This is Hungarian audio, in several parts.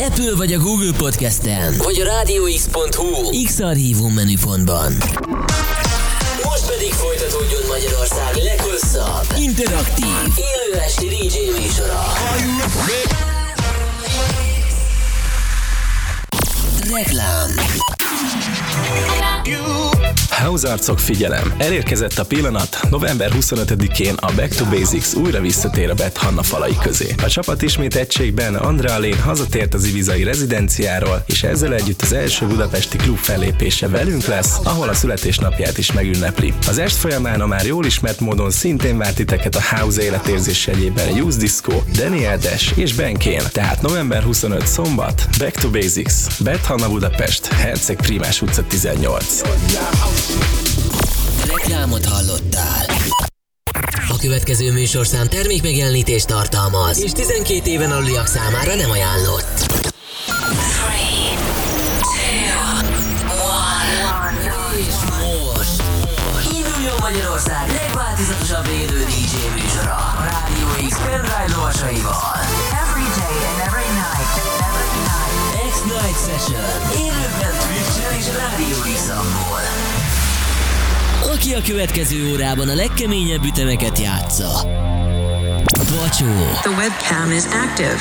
az Apple vagy a Google Podcasten, vagy a Rádió X.hu X-Archívum menüpontban. Most pedig folytatódjon Magyarország leghosszabb, interaktív, élő esti DJ műsora. Reklám. House-arcok, figyelem! Elérkezett a pillanat, november 25-én a Back to Basics újra visszatér a Beth Hanna falai közé. A csapat ismét egységben Andrea Lén hazatért az ibizai rezidenciáról, és ezzel együtt az első budapesti klub fellépése velünk lesz, ahol a születésnapját is megünnepli. Az est folyamán a már jól ismert módon szintén várt titeket a house életérzés jegyében Juice Discó, Daniel Dash és Ben Kane. Tehát november 25 szombat, Back to Basics, Beth Hanna Budapest, Herceg Prímás utca 18. Reklámot hallottál. A következő műsorszám termékmegjelenítést tartalmaz, és 12 éven aluliak számára nem ajánlott. 3, 2, 1. Induljon Magyarország legváltozatosabb élő DJ műsora a Rádió X pendrive lovasaival. Every day and every night. X-Night Session. Élőben Twitch-en és Rádió X-ambol. Aki a következő órában a legkeményebb ütemeket játssza. Vacsó. The webcam is active.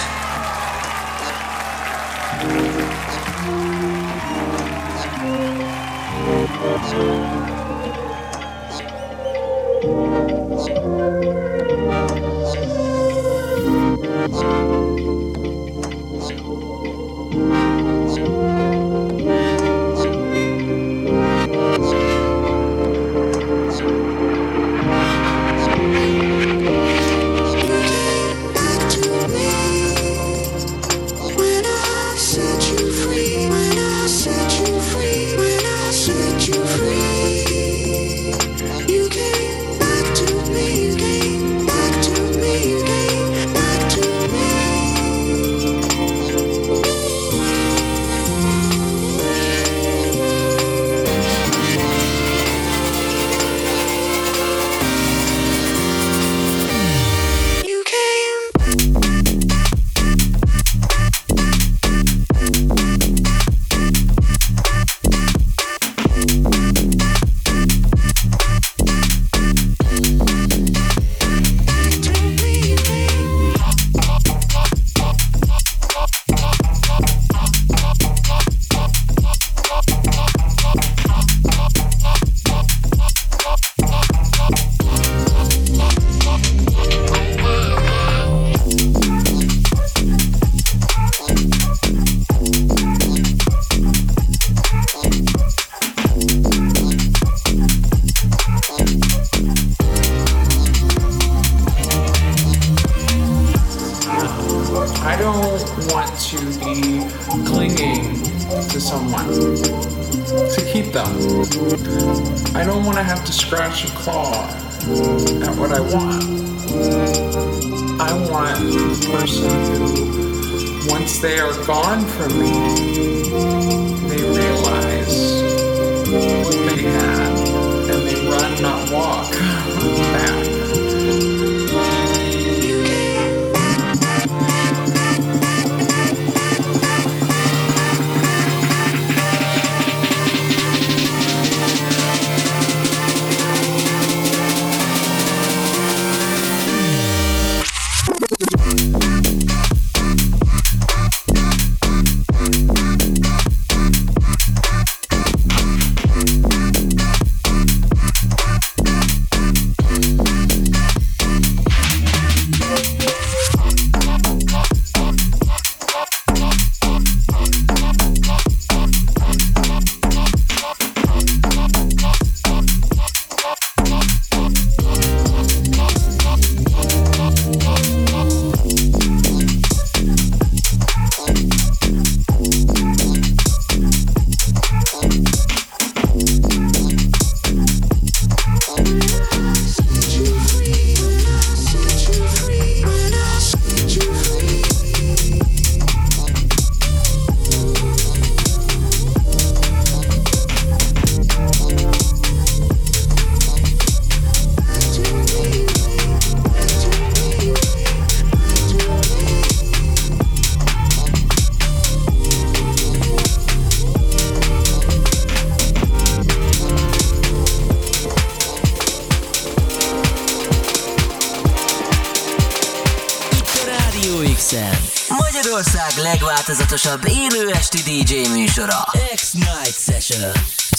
Magyarország legváltozatosabb élő esti DJ műsora, X-Night Session.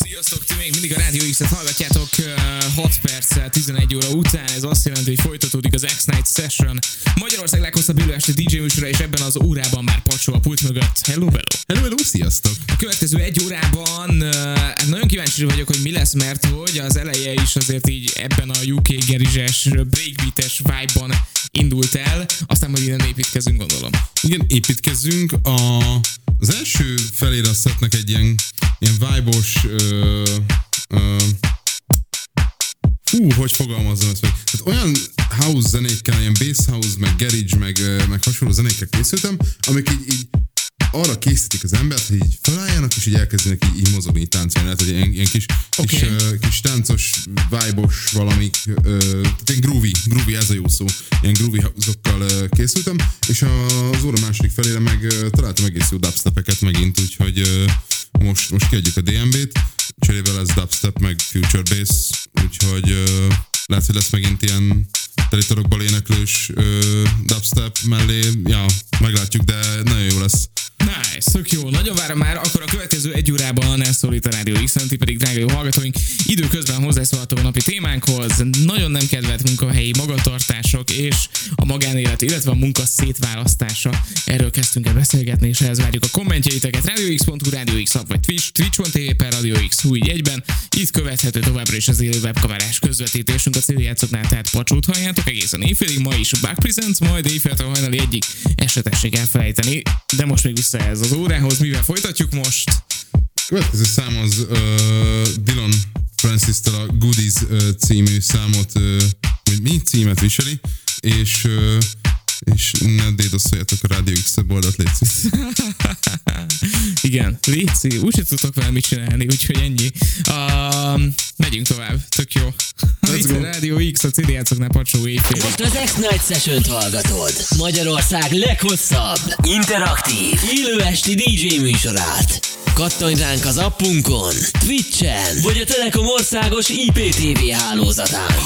Sziasztok, ti még mindig a Rádió X-et hallgatjátok 6 perccel 11 óra után. Ez azt jelenti, hogy folytatódik az X-Night Session, Magyarország leghosszabb élő esti DJ műsora, és ebben az órában már Pacsó a pult mögött. Hello, hello! Hello, hello, sziasztok! A következő egy órában nagyon kíváncsi vagyok, hogy mi lesz, mert hogy az eleje is azért így ebben a UK gerizses, breakbeat-es vibe-ban indult el, aztán majd innen építkezünk, gondolom. Igen, építkezünk. Az első felére a szettnek egy ilyen vibe-os hogy fogalmazzam ezt meg? Tehát olyan house zenékkel, ilyen bass house, meg garage, meg hasonló zenékkel készültem, amik így arra készítik az embert, hogy így felálljanak, és így elkezdenek így mozogni, így táncolni. Tehát ilyen kis táncos, vibe-os valamik, tehát ilyen groovy, ez a jó szó. Ilyen groovy house-okkal készültem, és az óra második felére meg találtam egész jó dubstepeket megint, úgyhogy most kiadjuk a DMB-t, cserébe lesz dubstep, meg future bass, úgyhogy lehet, hogy lesz megint ilyen telitorokból éneklős dubstep mellé, ja, meglátjuk, de nagyon jó lesz. Nice, tök jó, nagyon várom már, akkor a következő egy órában elszólít a Rádió X, ti pedig, drága jó hallgatóink, időközben hozzászólhatok a napi témánkhoz, nagyon nem kedvelt munkahelyi magatartások és a magánélet, illetve a munka szétválasztása. Erről kezdtünk el beszélgetni, és ehhez várjuk a kommentjeiteket. RadioX.hu, Rádió X app vagy Twitch, twitch.tv/RadioX.hu így egyben. Itt követhető továbbra is az élő webkamerás közvetítésünk a CD-játszoknál, tehát Pacsót halljátok egészen éjfélig, ma is Back Presents, majd éjféltől hajnali egyik, ezt se tessék elfelejteni, de most még vissza ez az órához, mivel folytatjuk most? Következő szám az Dylan Francis-től a Goodies című számot, vagy mi címet viseli, és ne dédoszoljatok a Rádió X-ebb oldalt, létsz. Igen, létsz, úgy sem tudtok vele mit csinálni, úgyhogy ennyi. Megyünk tovább, tök jó. Itt a Rádió X, a CD-játszoknál Pacsó éjfélig. Most az X-Night Session-t hallgatod, Magyarország leghosszabb, interaktív, élő esti DJ műsorát. Kattanj ránk az appunkon, Twitchen, vagy a Telekom országos IPTV hálózatán.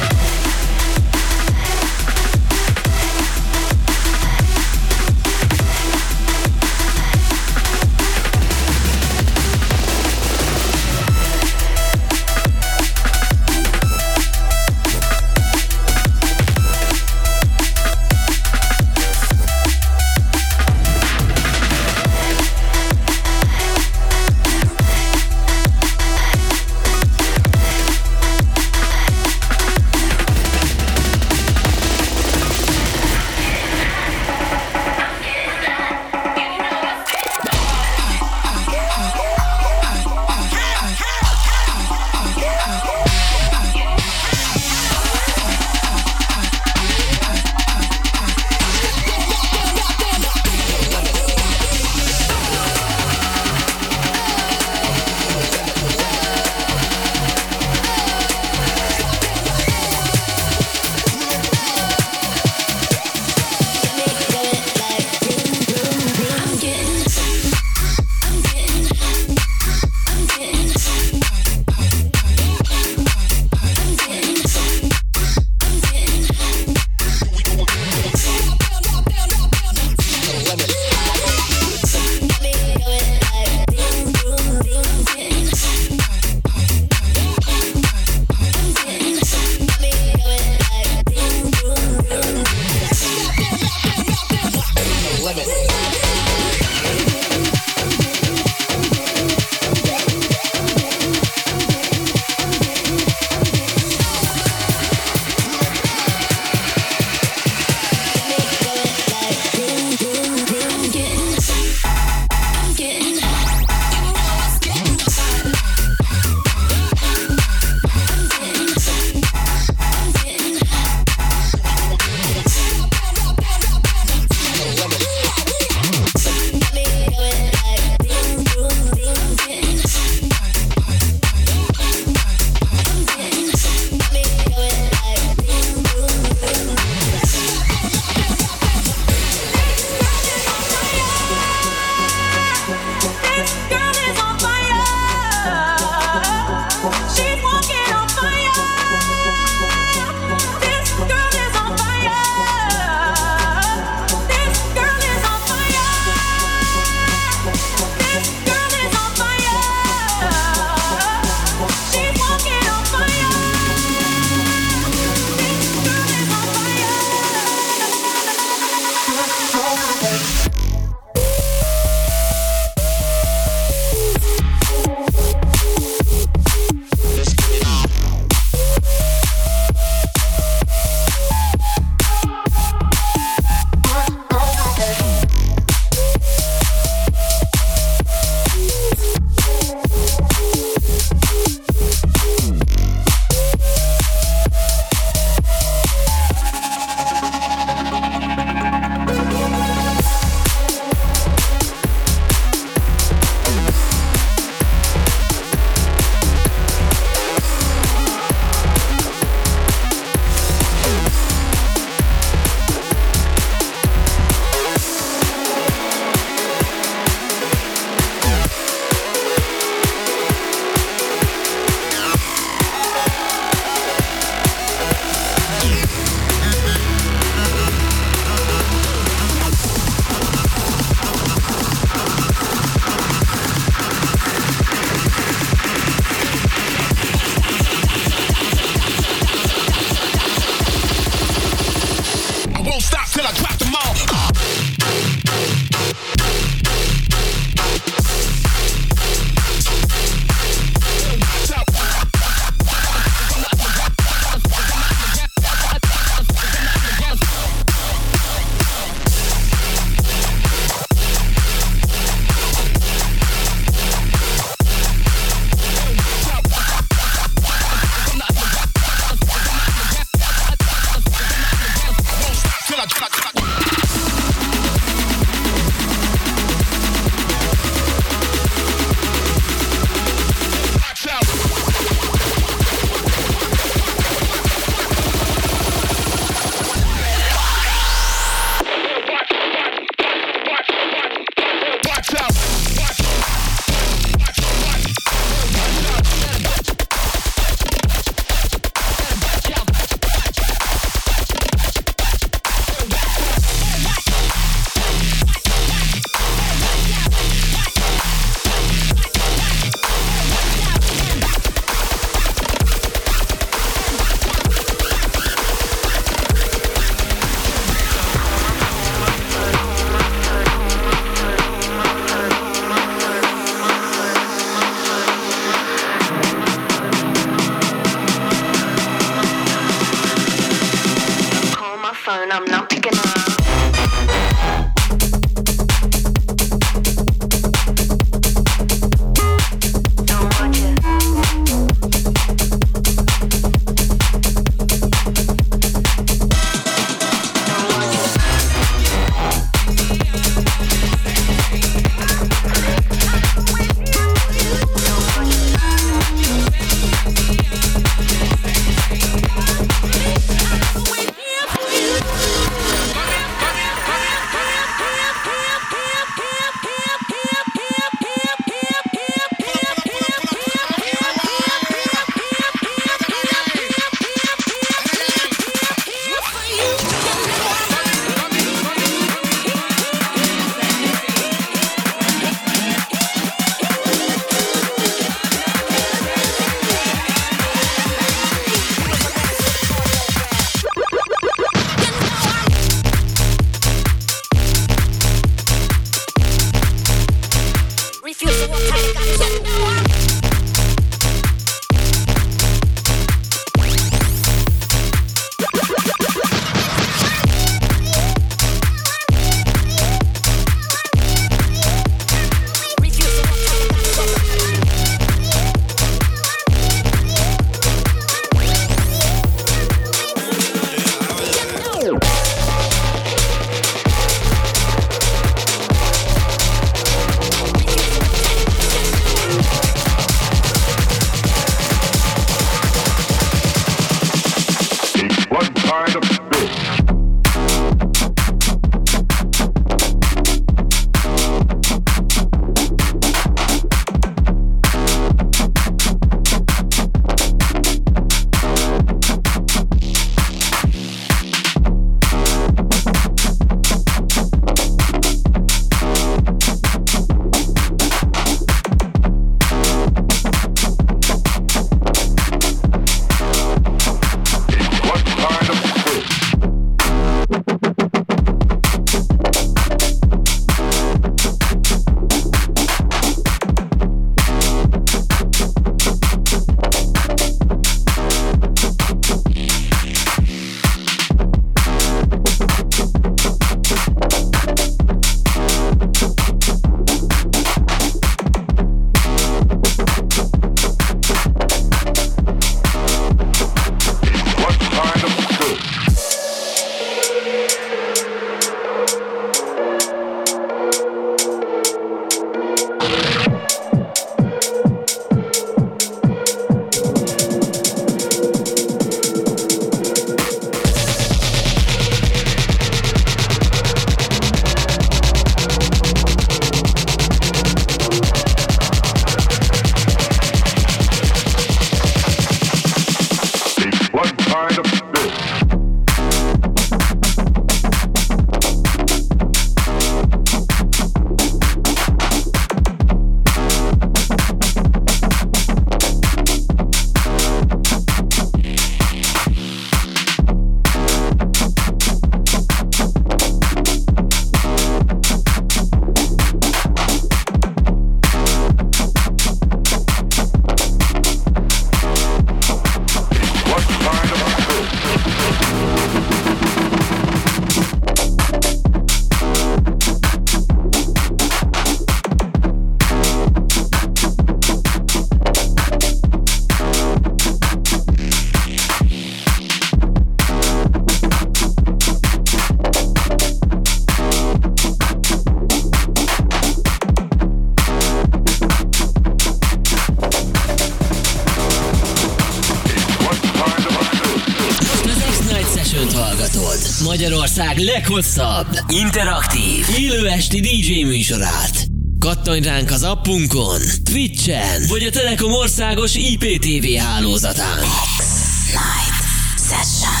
Magyarország leghosszabb, interaktív, élő esti DJ műsorát. Kattanj ránk az appunkon, Twitchen, vagy a Telekom országos IPTV hálózatán. X-Night Session.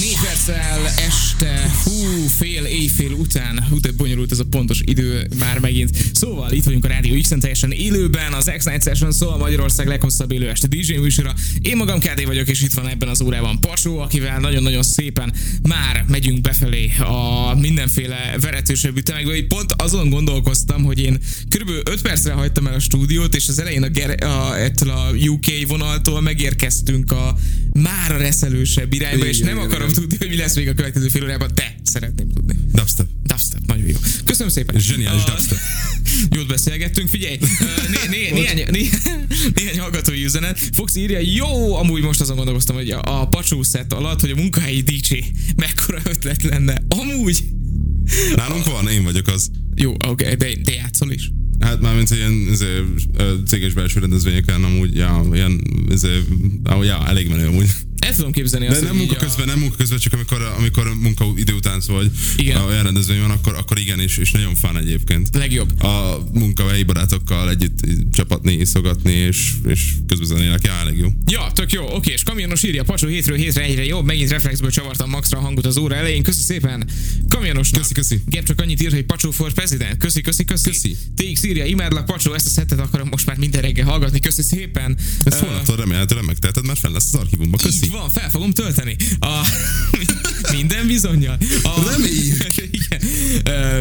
4 perccel este, fél éjfél után, bonyolult ez a pontos idő már megint. Szóval itt vagyunk a Rádió X-en teljesen élőben, az X-Night Session, szóval Magyarország leghosszabb élő este DJ műsora. Én magam KD vagyok, és itt van ebben az órában Pacsó, akivel nagyon-nagyon szépen már megyünk befelé a mindenféle veretősebb ütemekből. Pont azon gondolkoztam, hogy én kb. 5 percre hagytam el a stúdiót, és az elején ettől a UK vonaltól megérkeztünk a már a reszelősebb irányba, igen, és nem akarom tudni, hogy mi lesz még a következő fél órában, de szeretném tudni. Dubstep. Dubstep, nagyon jó. Köszönöm szépen. Zseniális dubstep. Jót beszélgettünk, figyelj. Néhány hallgatói üzenet. Fox írja, jó, amúgy most azon gondolkoztam, hogy a Pacsó szett alatt, hogy a munkahelyi DJ mekkora ötlet lenne. Amúgy. Nálunk van, én vagyok az. Jó, oké, de játszol is. Hát mármint ilyen céges belső rendezvényeken amúgy, elég menő amúgy. El tudom képzelni azt, de nem munkaközben, csak amikor munkaidő után, vagy olyan rendezvény van, akkor igen, és nagyon fán egyébként. Legjobb. A munkahelyi barátokkal együtt csapatni, iszogatni, és közben zenélek. Ja, legjobb. Ja, tök jó. Oké, és Kamionos írja, Pacsó, hétről hétre egyre jobb, megint reflexből csavartam maxra a hangot az óra elején. Köszi szépen, Kamionosnak. Köszi. Gép csak annyit ír, hogy Pacsó for president. Köszi. TX írja, imádlak, Pacsó, ezt a szettet akarom most már minden reggel hallgatni. Köszi szépen. Ez holnaptól remélhetőleg megteheted, mert fenn lesz az archívumban. Köszi. Van, fel fogom tölteni. Minden bizonnyal.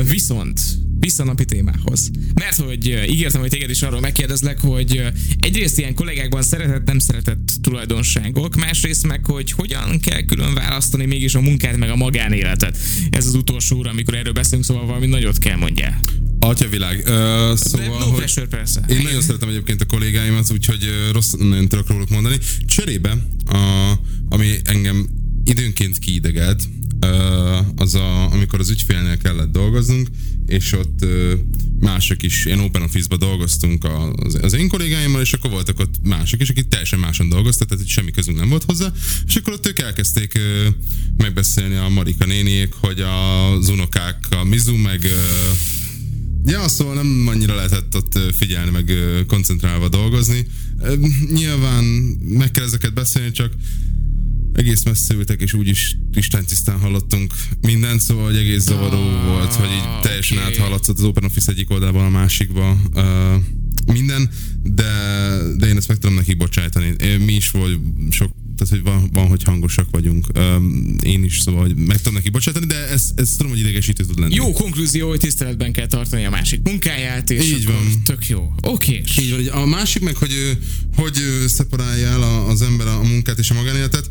Viszont visszanapi témához. Mert hogy ígértem, hogy téged is arról megkérdezlek, hogy egyrészt ilyen kollégákban szeretett, nem szeretett tulajdonságok, másrészt meg, hogy hogyan kell külön választani mégis a munkát meg a magánéletet. Ez az utolsó óra, amikor erről beszélünk, szóval valami nagyot kell mondjál. Atyavilág. Szóval, no pressure, persze. Én nagyon szeretem egyébként a kollégáimat, úgyhogy rossz nagyon tudok róluk mondani. Cserébe, ami engem időnként kiidegelt, az amikor az ügyfélnél kellett dolgoznunk, és ott mások is, ilyen open office-ba dolgoztunk az én kollégáimmal, és akkor voltak ott mások is, akik teljesen máson dolgoztak, tehát itt semmi közünk nem volt hozzá, és akkor ott ők elkezdték megbeszélni a Marika néniék, hogy az unokák, a Mizu, meg... Ja, szóval nem annyira lehetett ott figyelni, meg koncentrálva dolgozni. Nyilván meg kell ezeket beszélni, csak egész messze ültek, és úgyis kristálytisztán hallottunk mindent, szóval hogy egész zavaró volt, hogy így teljesen áthallatszott az Open Office egyik oldalban a másikba minden, de én ezt meg tudom nekik bocsájtani. Mi is volt sok, tehát hogy van, hogy hangosak vagyunk. Én is, szóval hogy meg tudom neki bocsátani, de ez tudom, hogy idegesítő tud lenni. Jó konklúzió, hogy tiszteletben kell tartani a másik munkáját, és így van. Tök jó. Oké. Így van. A másik meg, hogy szeparálja el az ember a munkát és a magánéletet.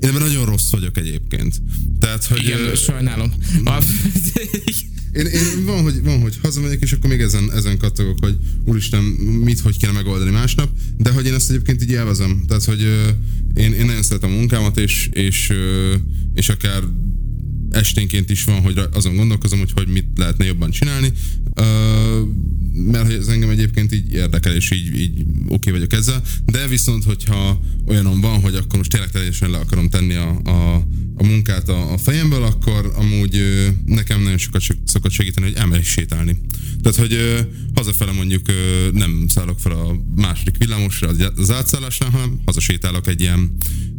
Én ebben nagyon rossz vagyok egyébként. Tehát, hogy... Igen, sajnálom. Én van, hogy hazamegyek, és akkor még ezen kattogok, hogy úristen, hogy kéne megoldani másnap, de hogy én ezt egyébként így elvezem. Tehát, hogy én nagyon szeretem a munkámat, és akár esténként is van, hogy azon gondolkozom, hogy mit lehetne jobban csinálni, mert ez engem egyébként így érdekel, és így oké vagyok ezzel, de viszont, hogyha olyanom van, hogy akkor most tényleg teljesen le akarom tenni a munkát a fejemből, akkor amúgy nekem nagyon sokat szokott segíteni, hogy elmegyek sétálni. Tehát, hogy hazafele mondjuk nem szállok fel a második villamosra az átszállásnál, hanem hazasétálok egy ilyen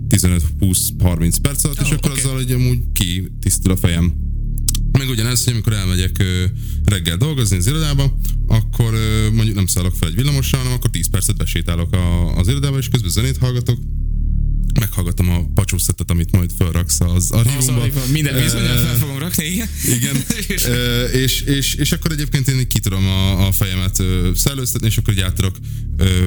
15-20-30 perc alatt, és akkor azzal, hogy amúgy kitisztul a fejem. Meg ugyanez, hogy amikor elmegyek reggel dolgozni az irodába, akkor mondjuk nem szállok fel egy villamosra, hanem akkor 10 percet besétálok az irodába, és közben zenét hallgatok. Meghallgatom a pacsószettet, amit majd felraksz az archívumba. Minden bizonyat fel fogom rakni, igen. és akkor egyébként én ki tudom a fejemet szellőztetni, és akkor így át tudok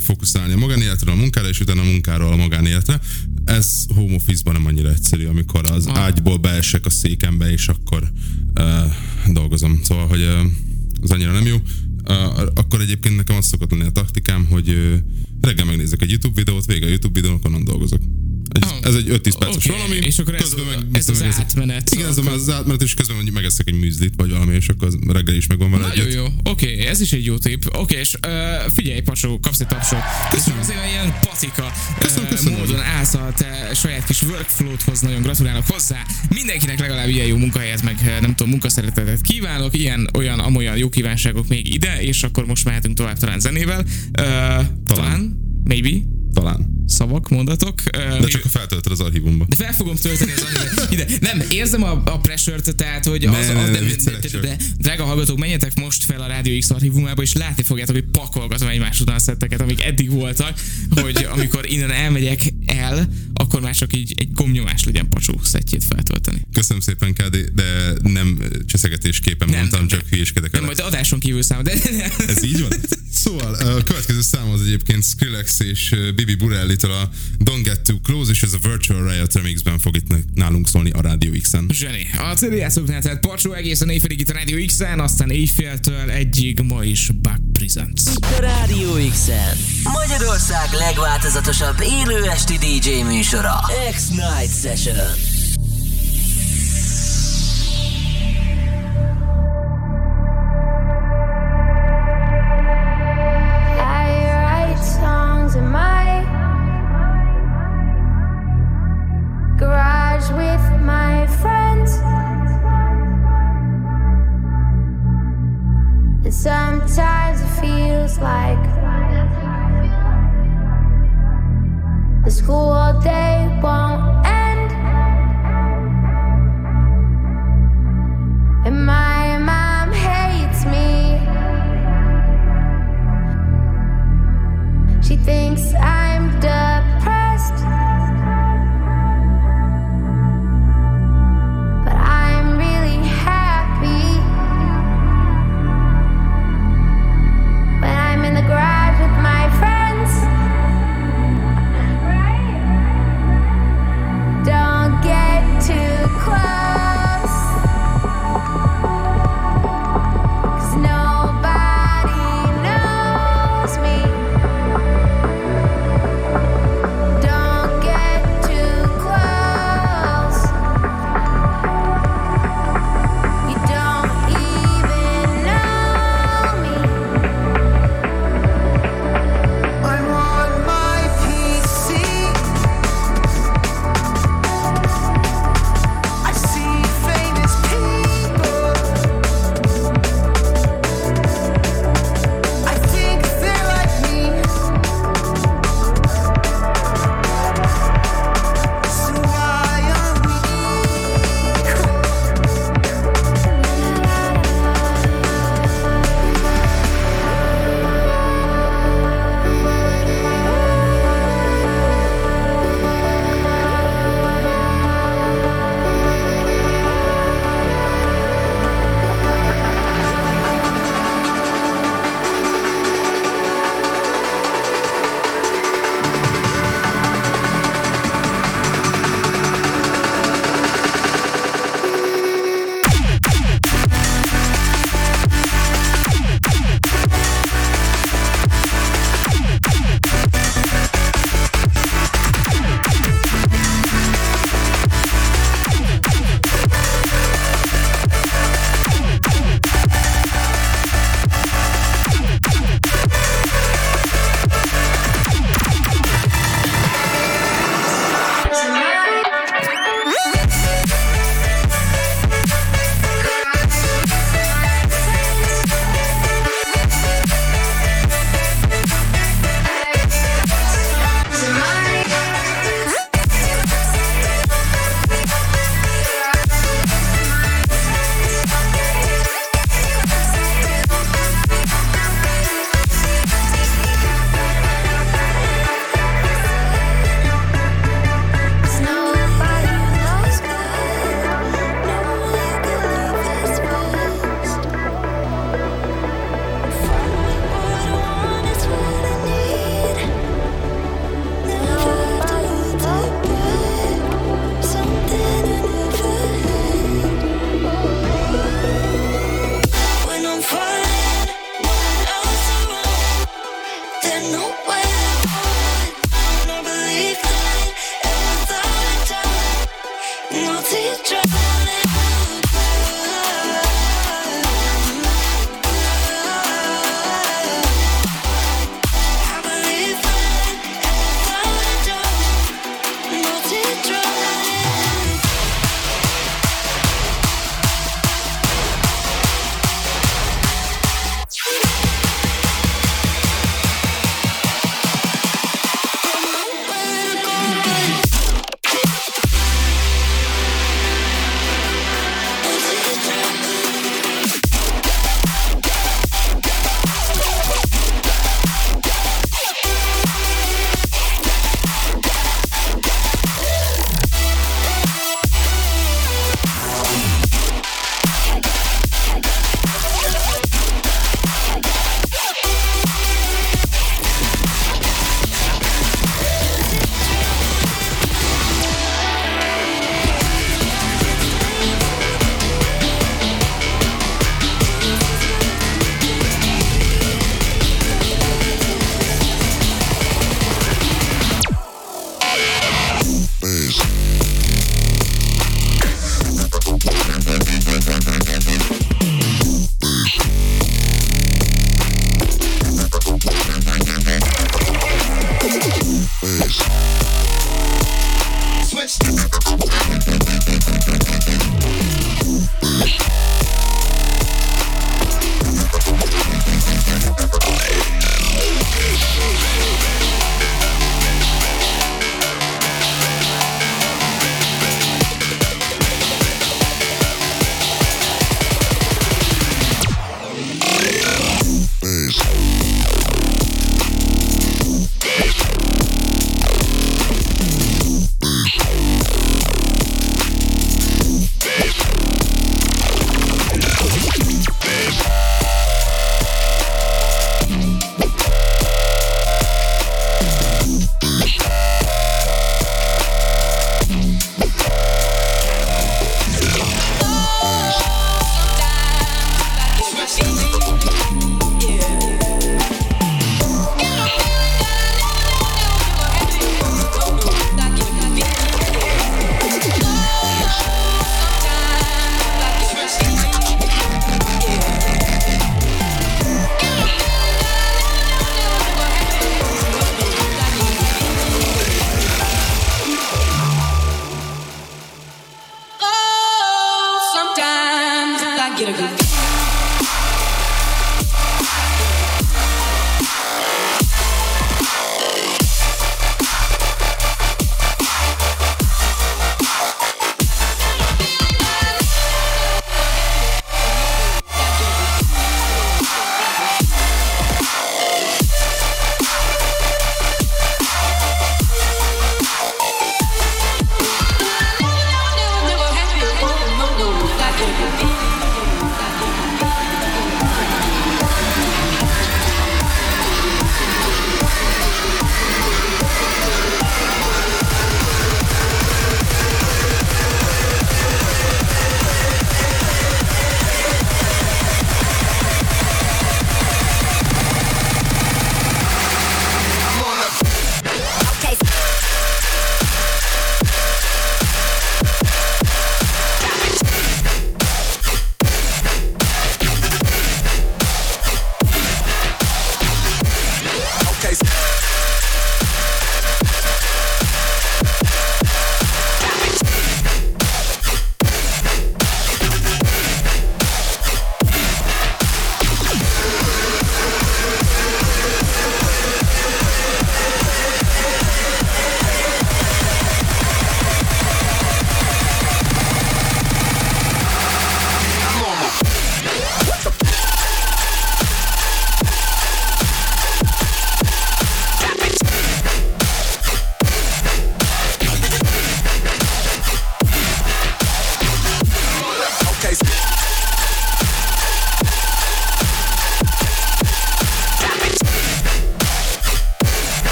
fókuszálni a magánéletre, a munkára, és utána a munkáról a magánéletre. Ez home office-ban nem annyira egyszerű, amikor az ágyból beesek a székembe, és akkor dolgozom. Szóval, hogy az annyira nem jó. Akkor egyébként nekem az szokott lenni a taktikám, hogy reggel megnézek egy YouTube videót, vége a YouTube videón, onnan dolgozok. Ez egy 5-10 perces okay. valami. És akkor ez az átmenet. Igen, ez az átmenet, és közben mondjuk megeszek egy műzlit, vagy valami, és akkor reggel is megvan vele együtt. Nagyon jó, oké, ez is egy jó tipp. Oké, és figyelj, pasó, kapsz egy tapsot. Köszönöm. És azért ilyen patika módon állsz a te saját kis workflow-hoz, nagyon gratulálok hozzá. Mindenkinek legalább ilyen jó munkahelyet, meg nem tudom, munkaszeretetet kívánok. Ilyen, olyan, amolyan jó kívánságok még ide, és akkor most mehetünk tovább talán zenével. Talán. Maybe. Talán. Szavak, mondatok. De csak a feltöltöd az archívumba. De fel fogom tölteni az archívumba. Ide. Nem, érzem a pressure-t, tehát, hogy de drága hallgatók, menjetek most fel a Rádió X archívumába, és látni fogjátok, hogy pakolgatom egymás után a szetteket, amik eddig voltak, hogy amikor innen elmegyek el, akkor már csak így egy gomnyomás legyen pacsó szettjét feltölteni. Köszönöm szépen, KD, de nem cseszegetésképpen mondtam, nem, csak hülyéskedek. Nem, majd adáson kívül számol, de... Ez így van? Szóval a következő szám az egyébként Skrillex és Bibi Burellitől a Don't Get Too Close, és ez a Virtual Riot Remixben fog itt nálunk szólni a Rádió X-en. Zseni. A céliászoknál tehát Pacsó egészen éjfélig itt a Rádió X-en, aztán éjféltől egyig ma is Back Presents. Itt a Rádió X-en Magyarország legváltozatosabb élő esti DJ műsora, X-Night Session. Sometimes it feels like the school day won't end. And my mom hates me. She thinks I'm depressed, but I'm really happy. In the garage with my friends. Don't get too close, 'cause nobody knows me.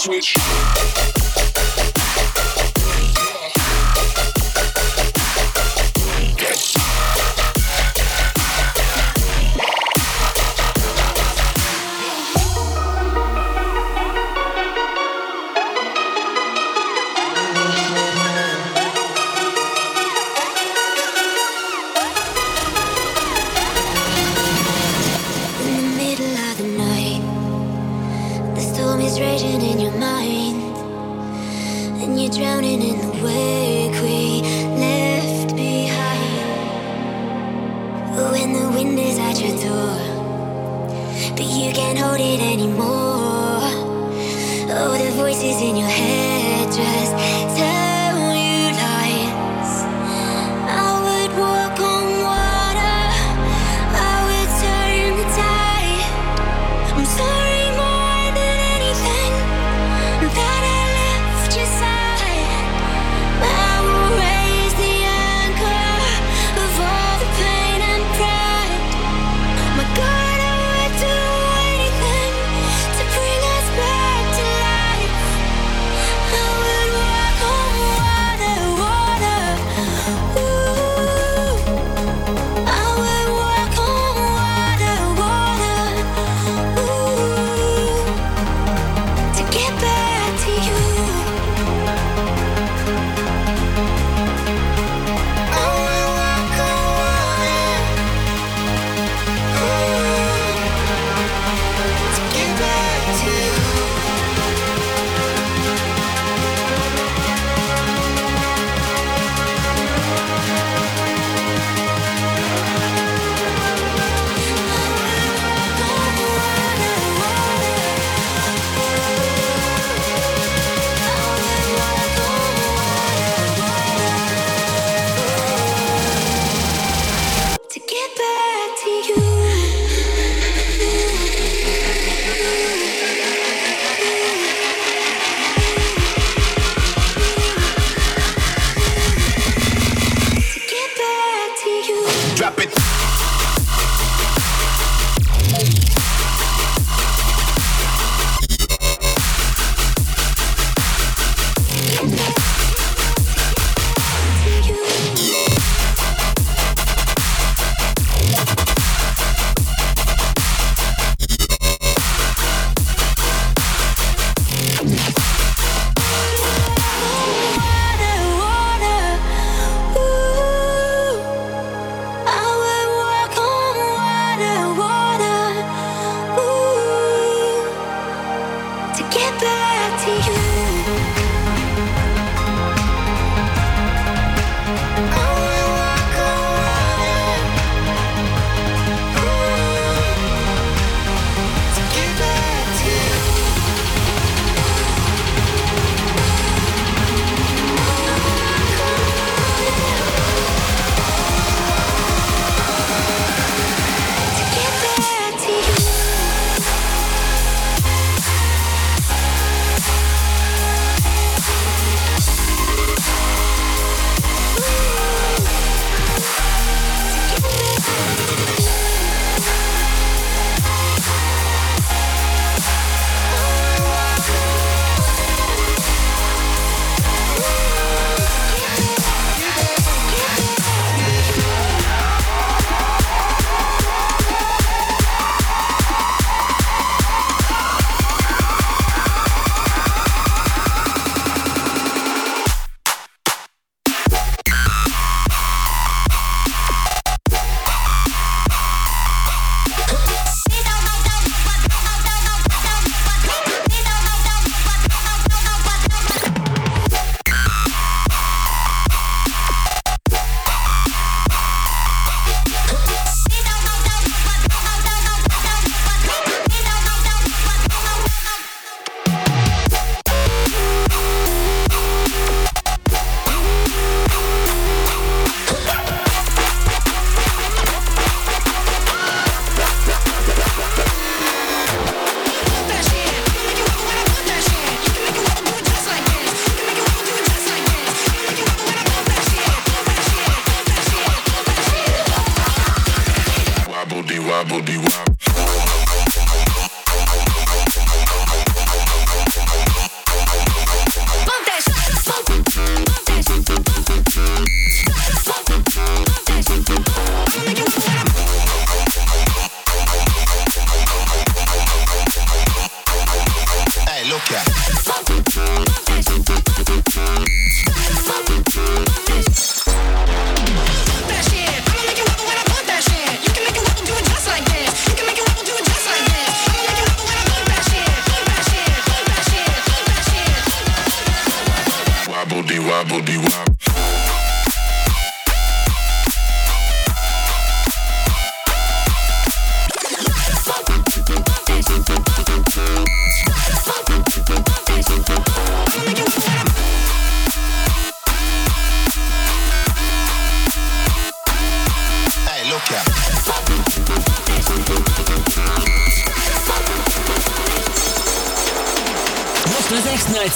switch.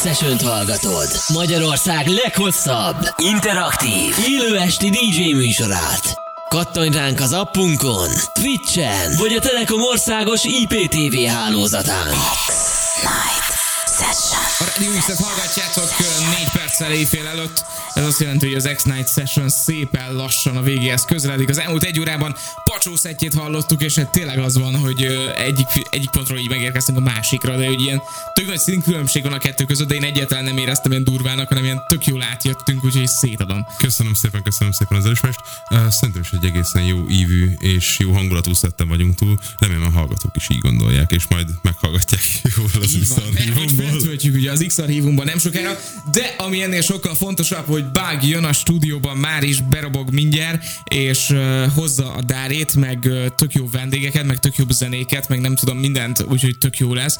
Session-t hallgatod, Magyarország leghosszabb, interaktív, élő esti DJ műsorát. Kattanj ránk az appunkon, Twitchen, vagy a Telekom országos IPTV hálózatán. X-Night Session. A Rádió X-et hallgatjátok 4 perccel éjfél előtt. Ez azt jelenti, hogy az X-Night Session szépen lassan a végéhez közeledik. Az elmúlt egy órában pacsószettjét hallottuk, és hát tényleg az van, hogy egyik pontról így megérkeztünk a másikra, de hogy ilyen tök nagy színkülönbség van a kettő között, de én egyáltalán nem éreztem ilyen durvának, hanem ilyen tök jól átjöttünk, úgyhogy szétadom. Köszönöm szépen az elismerést. Szerintem is egy egészen jó ívű és jó hangulatú szetten vagyunk túl. Remélem a hallgatók is így gondolják, és majd meghallgatják jól az X-archívumban. Ugye az X-archívumban nem sokára, de ami ennél sokkal fontosabb, hogy Bug jön a stúdióban, már is berobog mindjárt, és hozza a dárét, meg tök jó vendégeket, meg tök jobb zenéket, meg nem tudom mindent, úgyhogy tök jó lesz.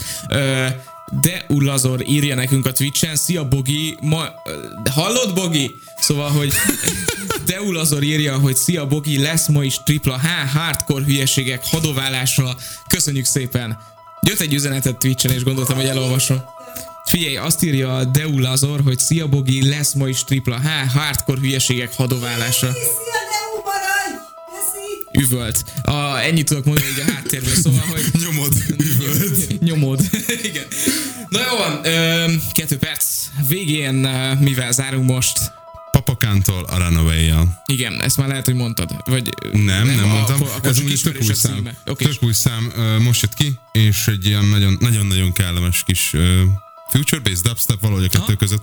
De Ullazor írja nekünk a Twitchen, szia Bogi, hallod Bogi? Szóval, hogy de Ullazor írja, hogy szia Bogi, lesz ma is tripla H, hardcore hülyeségek hadoválása, köszönjük szépen. Jött egy üzenetet Twitchen, és gondoltam, hogy elolvasom. Figyelj, azt írja a Deulazor, hogy szia Bogi, lesz ma is tripla H, hardcore hülyeségek hadoválása. Üvölt. Ennyit tudok mondani így a háttérből, szóval, hogy... Nyomod. Igen. Na jó van, 2 perc. Végén mivel zárunk most? Papakántól a Renovelly-jel. Igen, ezt már lehet, hogy mondtad. Vagy nem mondtam. Ez úgy tök új szám. Most jött ki, és egy ilyen nagyon-nagyon kellemes kis... Future Bass, Dubstep, valahogy a kettő között.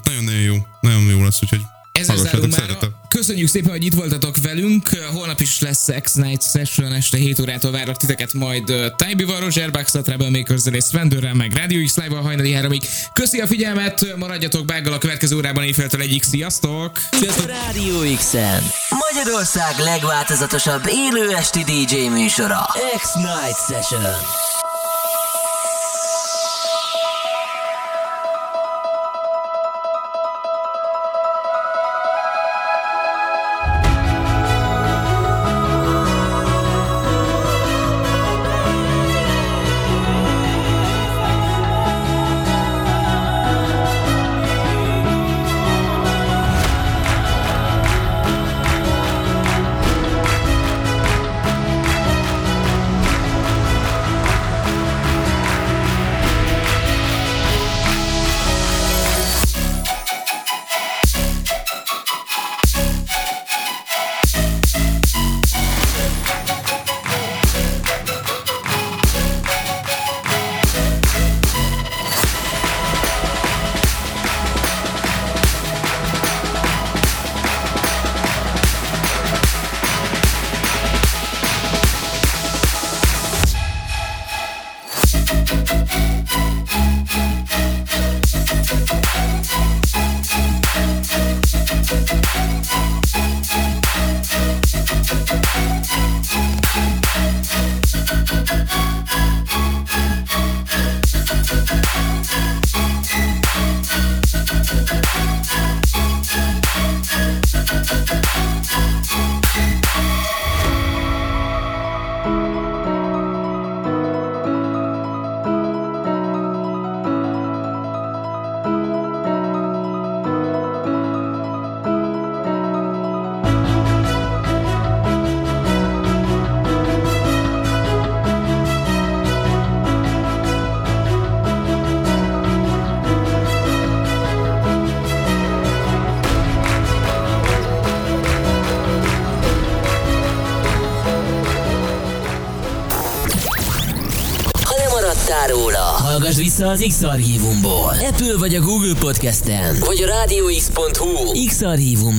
Nagyon jó lesz, úgyhogy hallgassátok, szeretem. Köszönjük szépen, hogy itt voltatok velünk. Holnap is lesz X-Night Session, este 7 órától várlak titeket majd Tájbival, Roger Bux-tal, Trouble Maker Zéz, Svendőrrel, meg Rádió X Live-val hajnali 3-ig. Köszi a figyelmet, maradjatok Bággal a következő órában éjféltől 1-ig. Sziasztok! Sziasztok! Rádió X-en, Magyarország legváltozatosabb élő esti DJ műsora. X-Night Session. Hallgass vissza az X-Archívumból, Apple vagy a Google Podcasten, vagy a radiox.hu X-Archívum